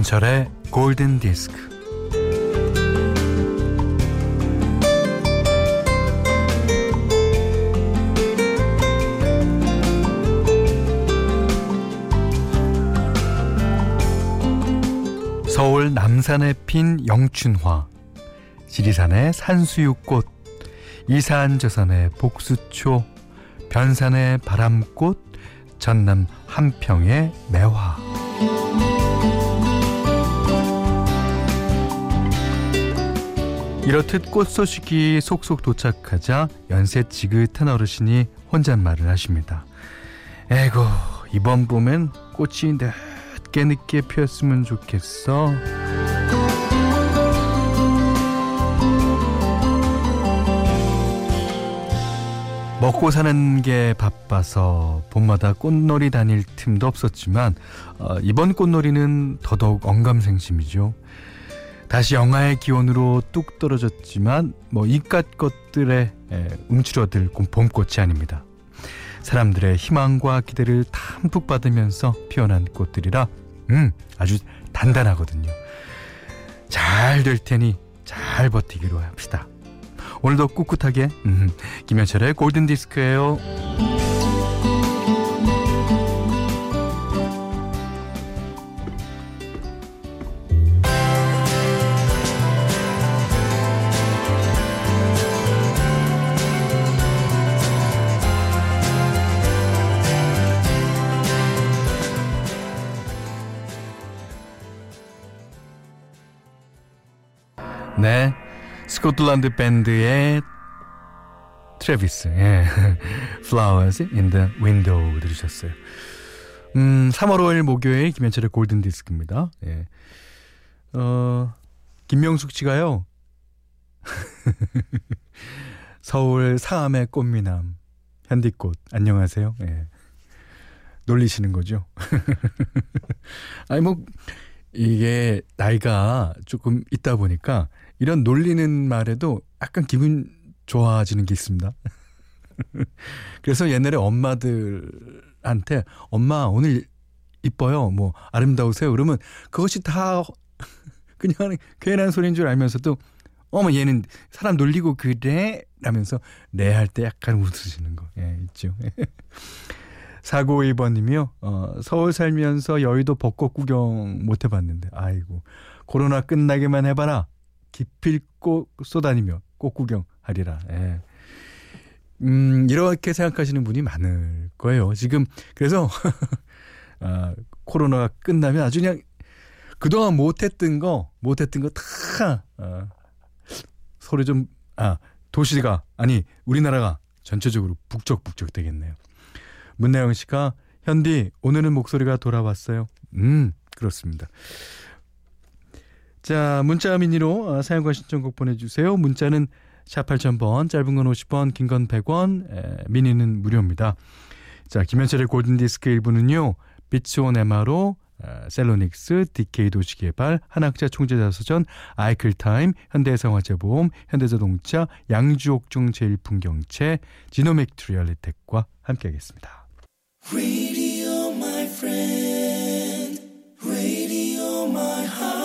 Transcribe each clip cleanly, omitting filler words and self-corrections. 김현철의 골든 디스크. 서울 남산에 핀 영춘화, 지리산의 산수유꽃, 이산저산의 복수초, 변산의 바람꽃, 전남 함평의 매화. 이렇듯 꽃 소식이 속속 도착하자 연세 지긋한 어르신이 혼잣말을 하십니다. 에고, 이번 봄엔 꽃이 늦게 늦게 피었으면 좋겠어. 먹고 사는 게 바빠서 봄마다 꽃놀이 다닐 틈도 없었지만 이번 꽃놀이는 더더욱 언감생심이죠. 다시 영하의 기온으로 뚝 떨어졌지만 이깟 것들에 움츠러들 봄꽃이 아닙니다. 사람들의 희망과 기대를 탐뿍 받으면서 피어난 꽃들이라 아주 단단하거든요. 잘 될 테니 잘 버티기로 합시다. 오늘도 꿋꿋하게 김현철의 골든디스크예요. ね 스코틀랜드 밴드의 트래비스, 예. Flowers in the Window 들으셨어요. 3월 5일 목요일 김현철의 골든디스크입니다. 예. 김명숙 씨가요. 서울 상암의 꽃미남 현디꽃 안녕하세요. 예. 놀리시는 거죠? 아니 이게 나이가 조금 있다 보니까 이런 놀리는 말에도 약간 기분 좋아지는 게 있습니다. 그래서 옛날에 엄마들한테 엄마 오늘 이뻐요, 아름다우세요 그러면 그것이 다 그냥 괜한 소리인 줄 알면서도 어머 얘는 사람 놀리고 그래? 라면서 네 할 때 약간 웃으시는 거 있죠. 452번님이요. 서울 살면서 여의도 벚꽃 구경 못 해봤는데 아이고 코로나 끝나기만 해봐라. 기필꽃 쏘다니며 꽃 구경하리라. 예. 이렇게 생각하시는 분이 많을 거예요. 지금 그래서 코로나가 끝나면 아주 그냥 그동안 못했던 거 다 소리 좀 도시가 아니 우리나라가 전체적으로 북적북적 되겠네요. 문나영 씨가 현디 오늘은 목소리가 돌아왔어요. 그렇습니다. 자, 문자 미니로 사용과 신청곡 보내주세요. 문자는 샷 8000번, 짧은 건 50원, 긴 건 100원, 미니는 무료입니다. 자, 김현철의 골든디스크 1부는요. 비츠온에마로, 셀로닉스, DK도시개발, 한학자 총재자서전, 아이클타임, 현대해상화재보험, 현대자동차, 양주옥중 제일풍경채, 지노맥트리얼리텍과 함께하겠습니다. Radio my friend, radio my heart.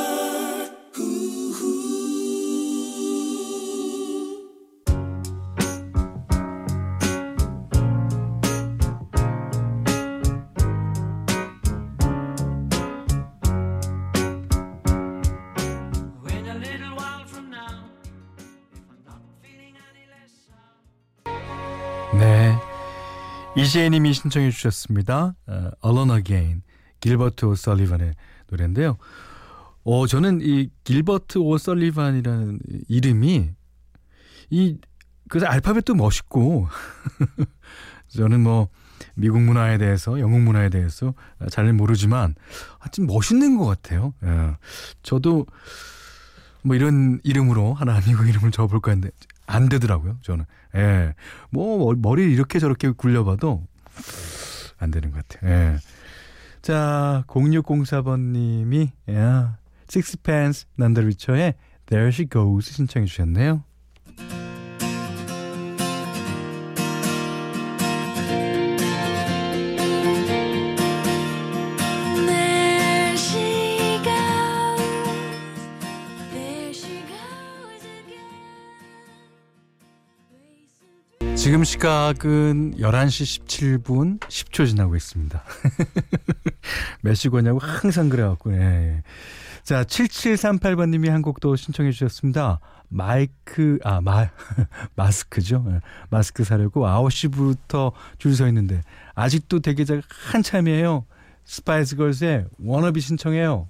이재희님이 신청해 주셨습니다. Alone Again, 길버트 오설리반의 노래인데요. 저는 이 길버트 오설리반이라는 이름이 그 알파벳도 멋있고 저는 미국 문화에 대해서 영국 문화에 대해서 잘 모르지만 좀 멋있는 것 같아요. 저도 이런 이름으로 하나 미국 이름을 적어볼까 했는데 안 되더라고요, 저는. 예. 머리를 이렇게 저렇게 굴려봐도 안 되는 것 같아요. 예. 자, 0604번님이, Sixpence None the Richer의 There She Goes 신청해 주셨네요. There she goes. 지금 시각은 11시 17분 10초 지나고 있습니다. 몇 시고냐고 항상 그래갖고. 예. 자, 7738번님이 한 곡도 신청해 주셨습니다. 마스크죠. 예. 마스크 사려고 9시부터 줄 서 있는데 아직도 대기자가 한참이에요. 스파이스걸스의 워너비 신청해요.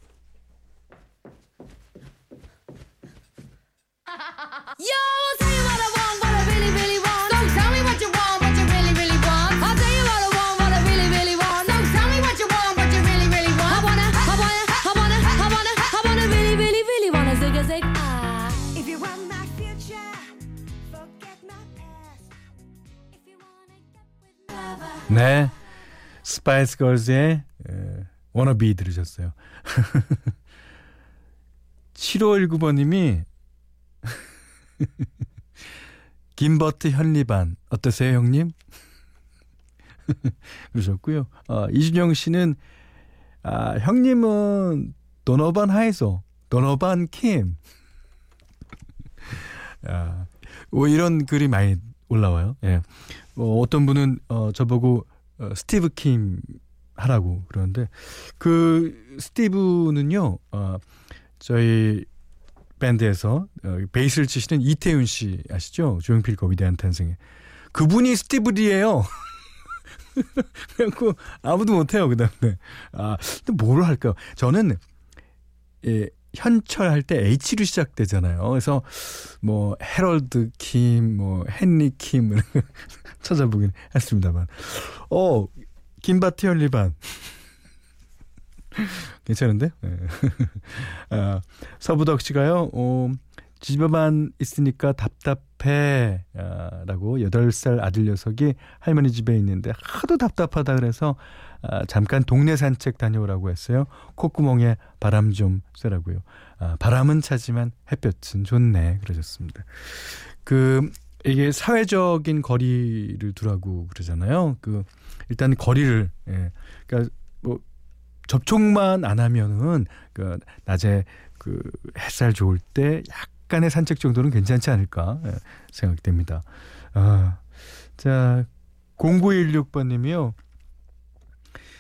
네, 스파이스 걸스의 워너비 들으셨어요. 7519번님이 김버트 현리반 어떠세요 형님? 그러셨고요. 이준영 씨는 형님은 도너반 하이소 도너반 킴. 야, 뭐 이런 글이 많이 올라와요. 예. 어떤 분은 저보고 스티브 킴 하라고 그러는데, 그 스티브는요 저희 밴드에서 베이스를 치시는 이태윤 씨 아시죠? 조용필과 위대한 탄생에 그분이 스티브리예요. 그래갖고 아무도 못해요 그 다음에. 근데 뭐로 할까요? 저는 예, 현철 할 때 H로 시작되잖아요. 그래서 뭐 헤럴드 킴, 뭐 헨리 킴 이런 거 찾아보긴 했습니다만, 김바티 현리반 괜찮은데? 서부덕 씨가요, 집에만 있으니까 답답해 라고 8살 아들 녀석이 할머니 집에 있는데 하도 답답하다 그래서 잠깐 동네 산책 다녀오라고 했어요. 콧구멍에 바람 좀 쐬라고요. 바람은 차지만 햇볕은 좋네 그러셨습니다. 그 이게 사회적인 거리를 두라고 그러잖아요. 그 일단 거리를, 예, 그러니까 뭐 접촉만 안 하면은 그 낮에 그 햇살 좋을 때 약간의 산책 정도는 괜찮지 않을까 생각됩니다. 자, 0916번님이요.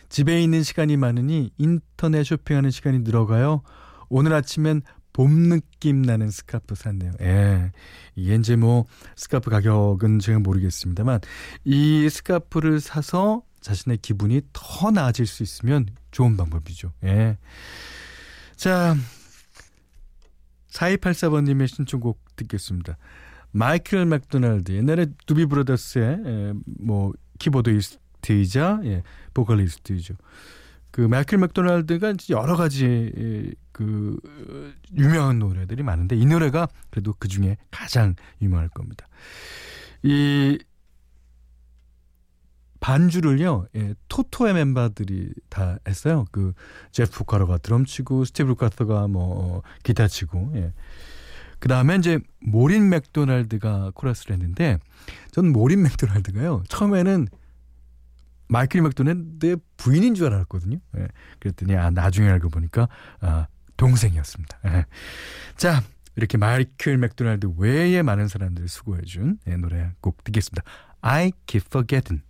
집에 있는 시간이 많으니 인터넷 쇼핑하는 시간이 늘어가요. 오늘 아침엔 봄 느낌 나는 스카프 샀네요. 예. 이게 이제 뭐 스카프 가격은 제가 모르겠습니다만, 이 스카프를 사서 자신의 기분이 더 나아질 수 있으면 좋은 방법이죠. 예. 자, 4284번님의 신청곡 듣겠습니다. 마이클 맥도날드, 옛날에 두비 브라더스의 뭐 키보드이스트 이자 보컬리스트이죠. 그 마이클 맥도날드가 여러 가지 그 유명한 노래들이 많은데 이 노래가 그래도 그 중에 가장 유명할 겁니다. 이 반주를요, 예, 토토의 멤버들이 다 했어요. 그 제프 포카로가 드럼 치고 스티브 루카스가 뭐 기타 치고, 예. 그 다음에 이제 모린 맥도날드가 코러스를 했는데, 전 모린 맥도날드가요 처음에는 마이클 맥도날드의 부인인 줄 알았거든요. 예, 그랬더니 나중에 알고 보니까 동생이었습니다. 예. 자, 이렇게 마이클 맥도날드 외에 많은 사람들을 수고해준, 예, 노래 꼭 듣겠습니다. I Keep Forgetting.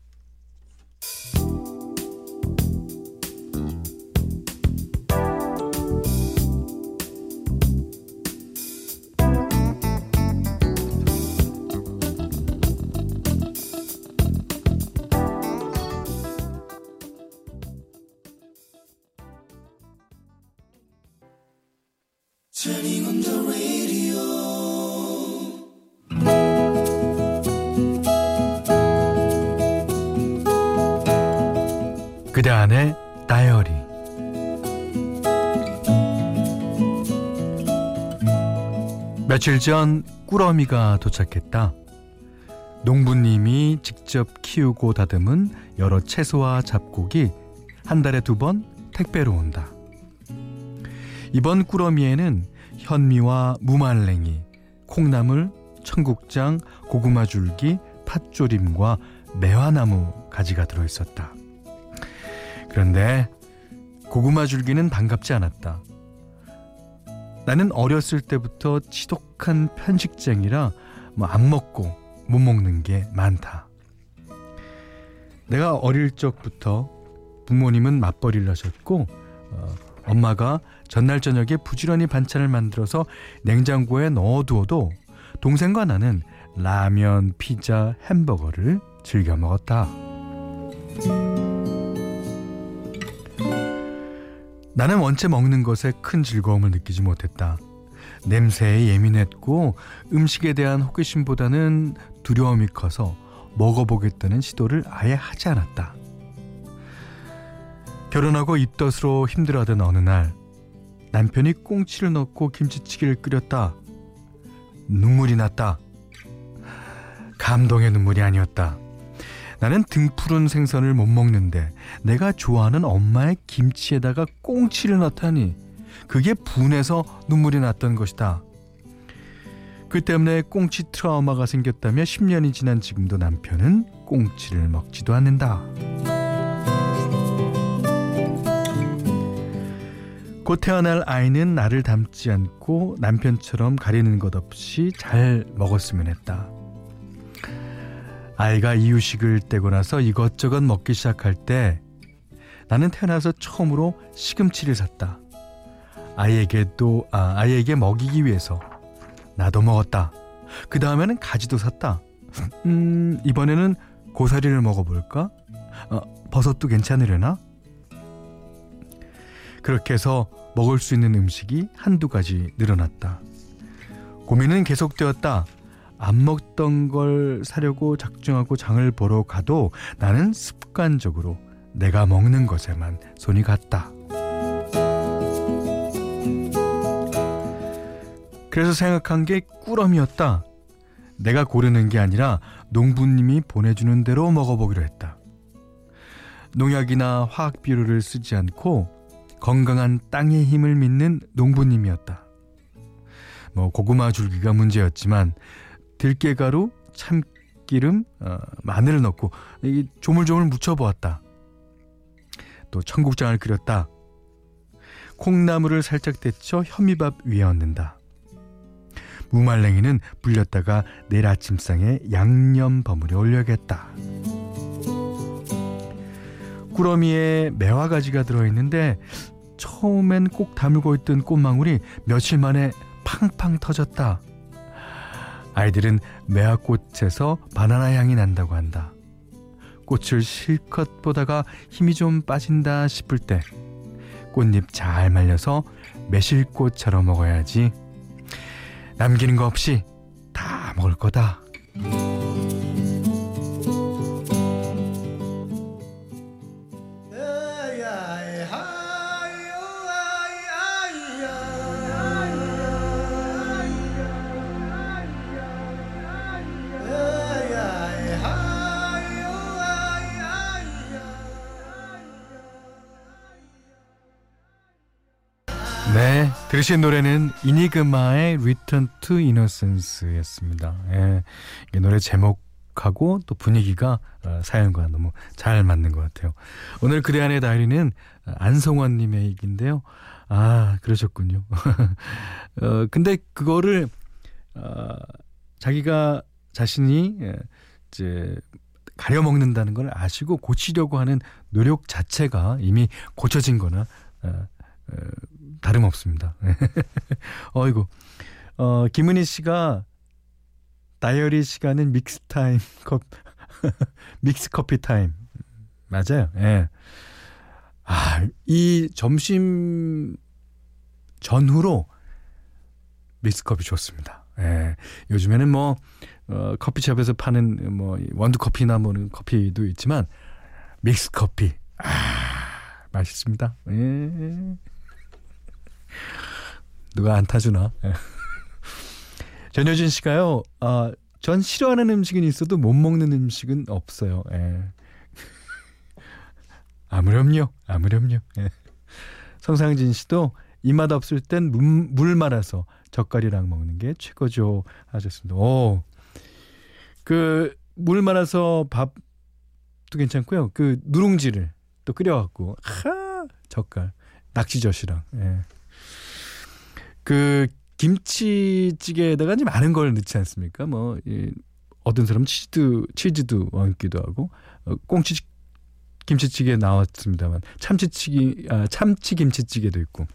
그대 안의 다이어리. 며칠 전 꾸러미가 도착했다. 농부님이 직접 키우고 다듬은 여러 채소와 잡곡이 한 달에 2번 택배로 온다. 이번 꾸러미에는 현미와 무말랭이, 콩나물, 청국장, 고구마 줄기, 팥조림과 매화나무 가지가 들어있었다. 그런데 고구마 줄기는 반갑지 않았다. 나는 어렸을 때부터 지독한 편식쟁이라 안 먹고 못 먹는 게 많다. 내가 어릴 적부터 부모님은 맞벌이를 하셨고 엄마가 전날 저녁에 부지런히 반찬을 만들어서 냉장고에 넣어두어도 동생과 나는 라면, 피자, 햄버거를 즐겨 먹었다. 나는 원체 먹는 것에 큰 즐거움을 느끼지 못했다. 냄새에 예민했고 음식에 대한 호기심보다는 두려움이 커서 먹어보겠다는 시도를 아예 하지 않았다. 결혼하고 입덧으로 힘들어하던 어느 날 남편이 꽁치를 넣고 김치찌개를 끓였다. 눈물이 났다. 감동의 눈물이 아니었다. 나는 등푸른 생선을 못 먹는데 내가 좋아하는 엄마의 김치에다가 꽁치를 넣다니 그게 분해서 눈물이 났던 것이다. 그 때문에 꽁치 트라우마가 생겼다며 10년이 지난 지금도 남편은 꽁치를 먹지도 않는다. 곧 태어날 아이는 나를 닮지 않고 남편처럼 가리는 것 없이 잘 먹었으면 했다. 아이가 이유식을 떼고 나서 이것저것 먹기 시작할 때 나는 태어나서 처음으로 시금치를 샀다. 아이에게 먹이기 위해서 나도 먹었다. 그 다음에는 가지도 샀다. 이번에는 고사리를 먹어볼까? 버섯도 괜찮으려나? 그렇게 해서 먹을 수 있는 음식이 한두 가지 늘어났다. 고민은 계속되었다. 안 먹던 걸 사려고 작정하고 장을 보러 가도 나는 습관적으로 내가 먹는 것에만 손이 갔다. 그래서 생각한 게 꾸러미였다. 내가 고르는 게 아니라 농부님이 보내주는 대로 먹어보기로 했다. 농약이나 화학 비료를 쓰지 않고 건강한 땅의 힘을 믿는 농부님이었다. 고구마 줄기가 문제였지만 들깨가루, 참기름, 마늘을 넣고 조물조물 묻혀보았다. 또 청국장을 끓였다. 콩나물을 살짝 데쳐 현미밥 위에 얹는다. 무말랭이는 불렸다가 내일 아침상에 양념 버무려 올려야겠다. 꾸러미에 매화가지가 들어있는데 처음엔 꼭 다물고 있던 꽃망울이 며칠 만에 팡팡 터졌다. 아이들은 매화꽃에서 바나나 향이 난다고 한다. 꽃을 실컷 보다가 힘이 좀 빠진다 싶을 때 꽃잎 잘 말려서 매실꽃처럼 먹어야지. 남기는 거 없이 다 먹을 거다. 네, 들으신 노래는 이니그마의 Return to Innocence 였습니다. 예, 이 노래 제목하고 또 분위기가 사연과 너무 잘 맞는 것 같아요. 오늘 그대 안의 다이리는 안성환님의 얘기인데요. 아, 그러셨군요. 근데 그거를 자기가 자신이 이제 가려먹는다는 걸 아시고 고치려고 하는 노력 자체가 이미 고쳐진 거나 다름없습니다. 어이구. 김은희 씨가 다이어리 시간은 믹스 타임 믹스 커피 타임. 맞아요. 예. 아, 이 점심 전후로 믹스 커피 좋습니다. 예. 요즘에는 커피숍에서 파는 원두 커피나 커피도 있지만 믹스 커피. 아, 맛있습니다. 예. 누가 안 타주나? 전효진 씨가요. 전 싫어하는 음식은 있어도 못 먹는 음식은 없어요. 아무렴요. 성상진 씨도 입맛 없을 땐 물 말아서 젓갈이랑 먹는 게 최고죠 하셨습니다. 오, 그 물 말아서 밥도 괜찮고요. 그 누룽지를 또 끓여갖고 젓갈 낙지젓이랑. 예. 그 김치찌개에다가 많은 걸 넣지 않습니까? 어떤 사람은 치즈도 얹기도 하고 꽁치 김치찌개 나왔습니다만 참치 김치찌개도 있고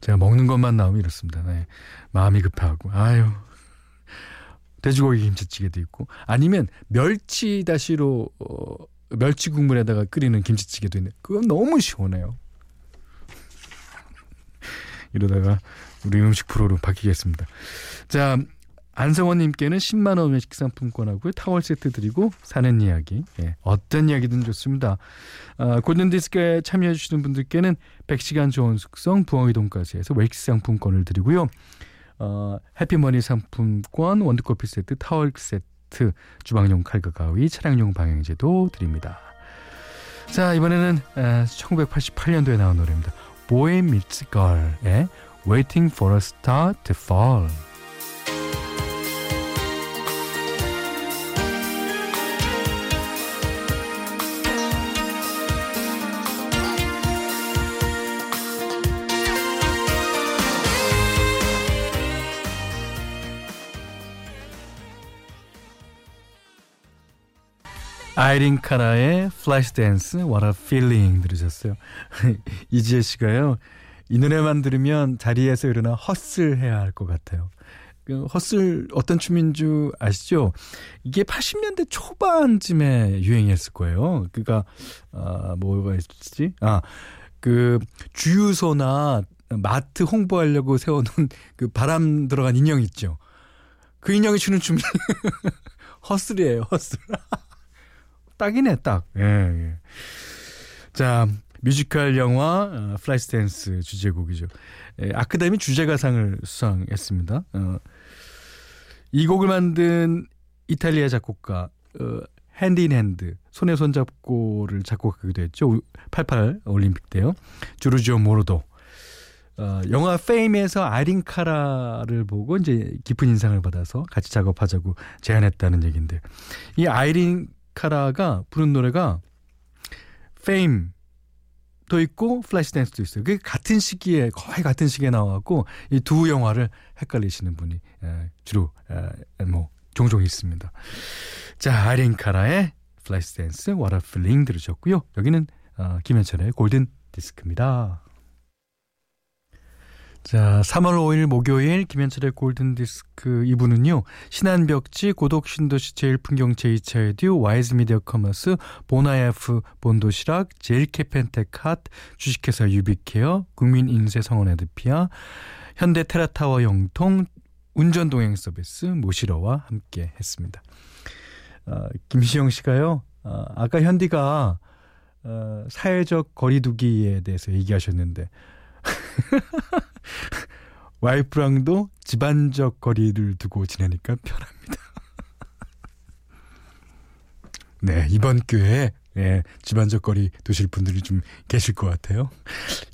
제가 먹는 것만 나오면 이렇습니다. 네. 마음이 급하고 아유 돼지고기 김치찌개도 있고 아니면 멸치다시로 멸치 국물에다가 끓이는 김치찌개도 있는데 그건 너무 시원해요. 이러다가 우리 음식 프로로 바뀌겠습니다. 자, 안성원님께는 10만원 외식 상품권하고 타월 세트 드리고 사는 이야기 예, 어떤 이야기든 좋습니다. 골든디스크에 참여해주시는 분들께는 100시간 좋은 숙성 부엉이 돈가스에서 외식 상품권을 드리고요. 해피머니 상품권, 원두커피 세트, 타월 세트, 주방용 칼과 가위, 차량용 방향제도 드립니다. 자, 이번에는 1988년도에 나온 노래입니다. Boy Meets Girl의 Waiting for a Star to Fall. 아이린 카라의 Flashdance, What a Feeling 들으셨어요. 이지혜 씨가요. 이 노래만 들으면 자리에서 일어나 헛슬해야 할 것 같아요. 헛슬 어떤 춤인 줄 아시죠? 이게 80년대 초반쯤에 유행했을 거예요. 그러니까 뭐가 있었지? 그 주유소나 마트 홍보하려고 세워놓은 그 바람 들어간 인형 있죠. 그 인형이 추는 춤이 헛슬이에요. 헛슬. 딱이네 딱. 예. 자 뮤지컬 영화 플라이스댄스 주제곡이죠. 아카데미 주제가상을 수상했습니다. 이 곡을 만든 이탈리아 작곡가 핸드 인 핸드 손에 손잡고를 작곡하기도 했죠. 88 올림픽 때요. 조르지오 모로도 영화 페임에서 아이린 카라를 보고 이제 깊은 인상을 받아서 같이 작업하자고 제안했다는 얘기인데 이 아이린 카라가 부른 노래가 페임도 있고 플래시댄스도 있어요. 그게 같은 시기에 거의 같은 시기에 나와갖고 이 두 영화를 헷갈리시는 분이 주로 뭐 종종 있습니다. 자 아이린 카라의 플래시댄스 What a Feeling 들으셨고요. 여기는 김현철의 골든 디스크입니다. 자, 3월 5일 목요일 김현철의 골든디스크 2부는요. 신한벽지, 고덕신도시 제일풍경 제2차에듀, 와이즈미디어 커머스, 보나야프, 본도시락, 제일캐펜텍핫, 주식회사 유비케어, 국민인쇄성원에드피아, 현대테라타워 영통, 운전동행서비스 모시러와 함께 했습니다. 김시영 씨가요. 아까 현디가 사회적 거리두기에 대해서 얘기하셨는데 와이프랑도 집안적 거리를 두고 지내니까 편합니다. 네, 이번 기회에 예, 집안적 거리 두실 분들이 좀 계실 것 같아요.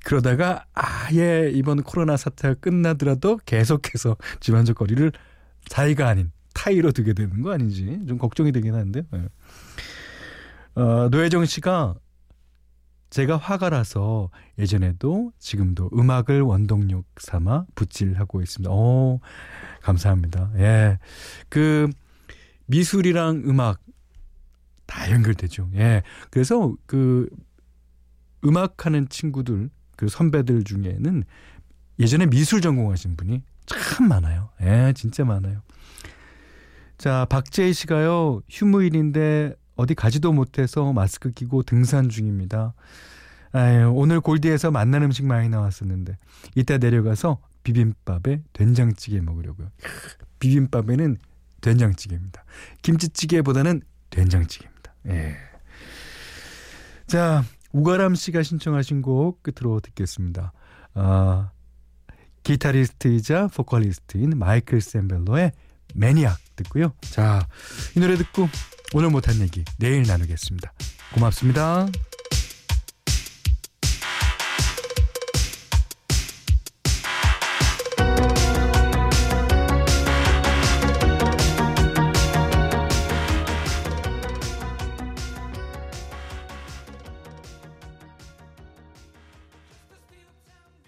그러다가 아예 이번 코로나 사태가 끝나더라도 계속해서 집안적 거리를 자의가 아닌 타의로 두게 되는 거 아닌지 좀 걱정이 되긴 하는데 예. 노혜정 씨가 제가 화가라서 예전에도 지금도 음악을 원동력 삼아 붓질하고 있습니다. 오, 감사합니다. 예. 그 미술이랑 음악 다 연결되죠. 예. 그래서 그 음악하는 친구들, 그 선배들 중에는 예전에 미술 전공하신 분이 참 많아요. 예, 진짜 많아요. 자, 박재희 씨가요. 휴무일인데 어디 가지도 못해서 마스크 끼고 등산 중입니다. 아유, 오늘 골디에서 맛난 음식 많이 나왔었는데 이따 내려가서 비빔밥에 된장찌개 먹으려고요. 비빔밥에는 된장찌개입니다. 김치찌개보다는 된장찌개입니다. 예. 자, 우가람 씨가 신청하신 곡 끝으로 듣겠습니다. 기타리스트이자 보컬리스트인 마이클 샌벨로의 매니악 듣고요. 자, 이 노래 듣고 오늘 못한 얘기 내일 나누겠습니다. 고맙습니다.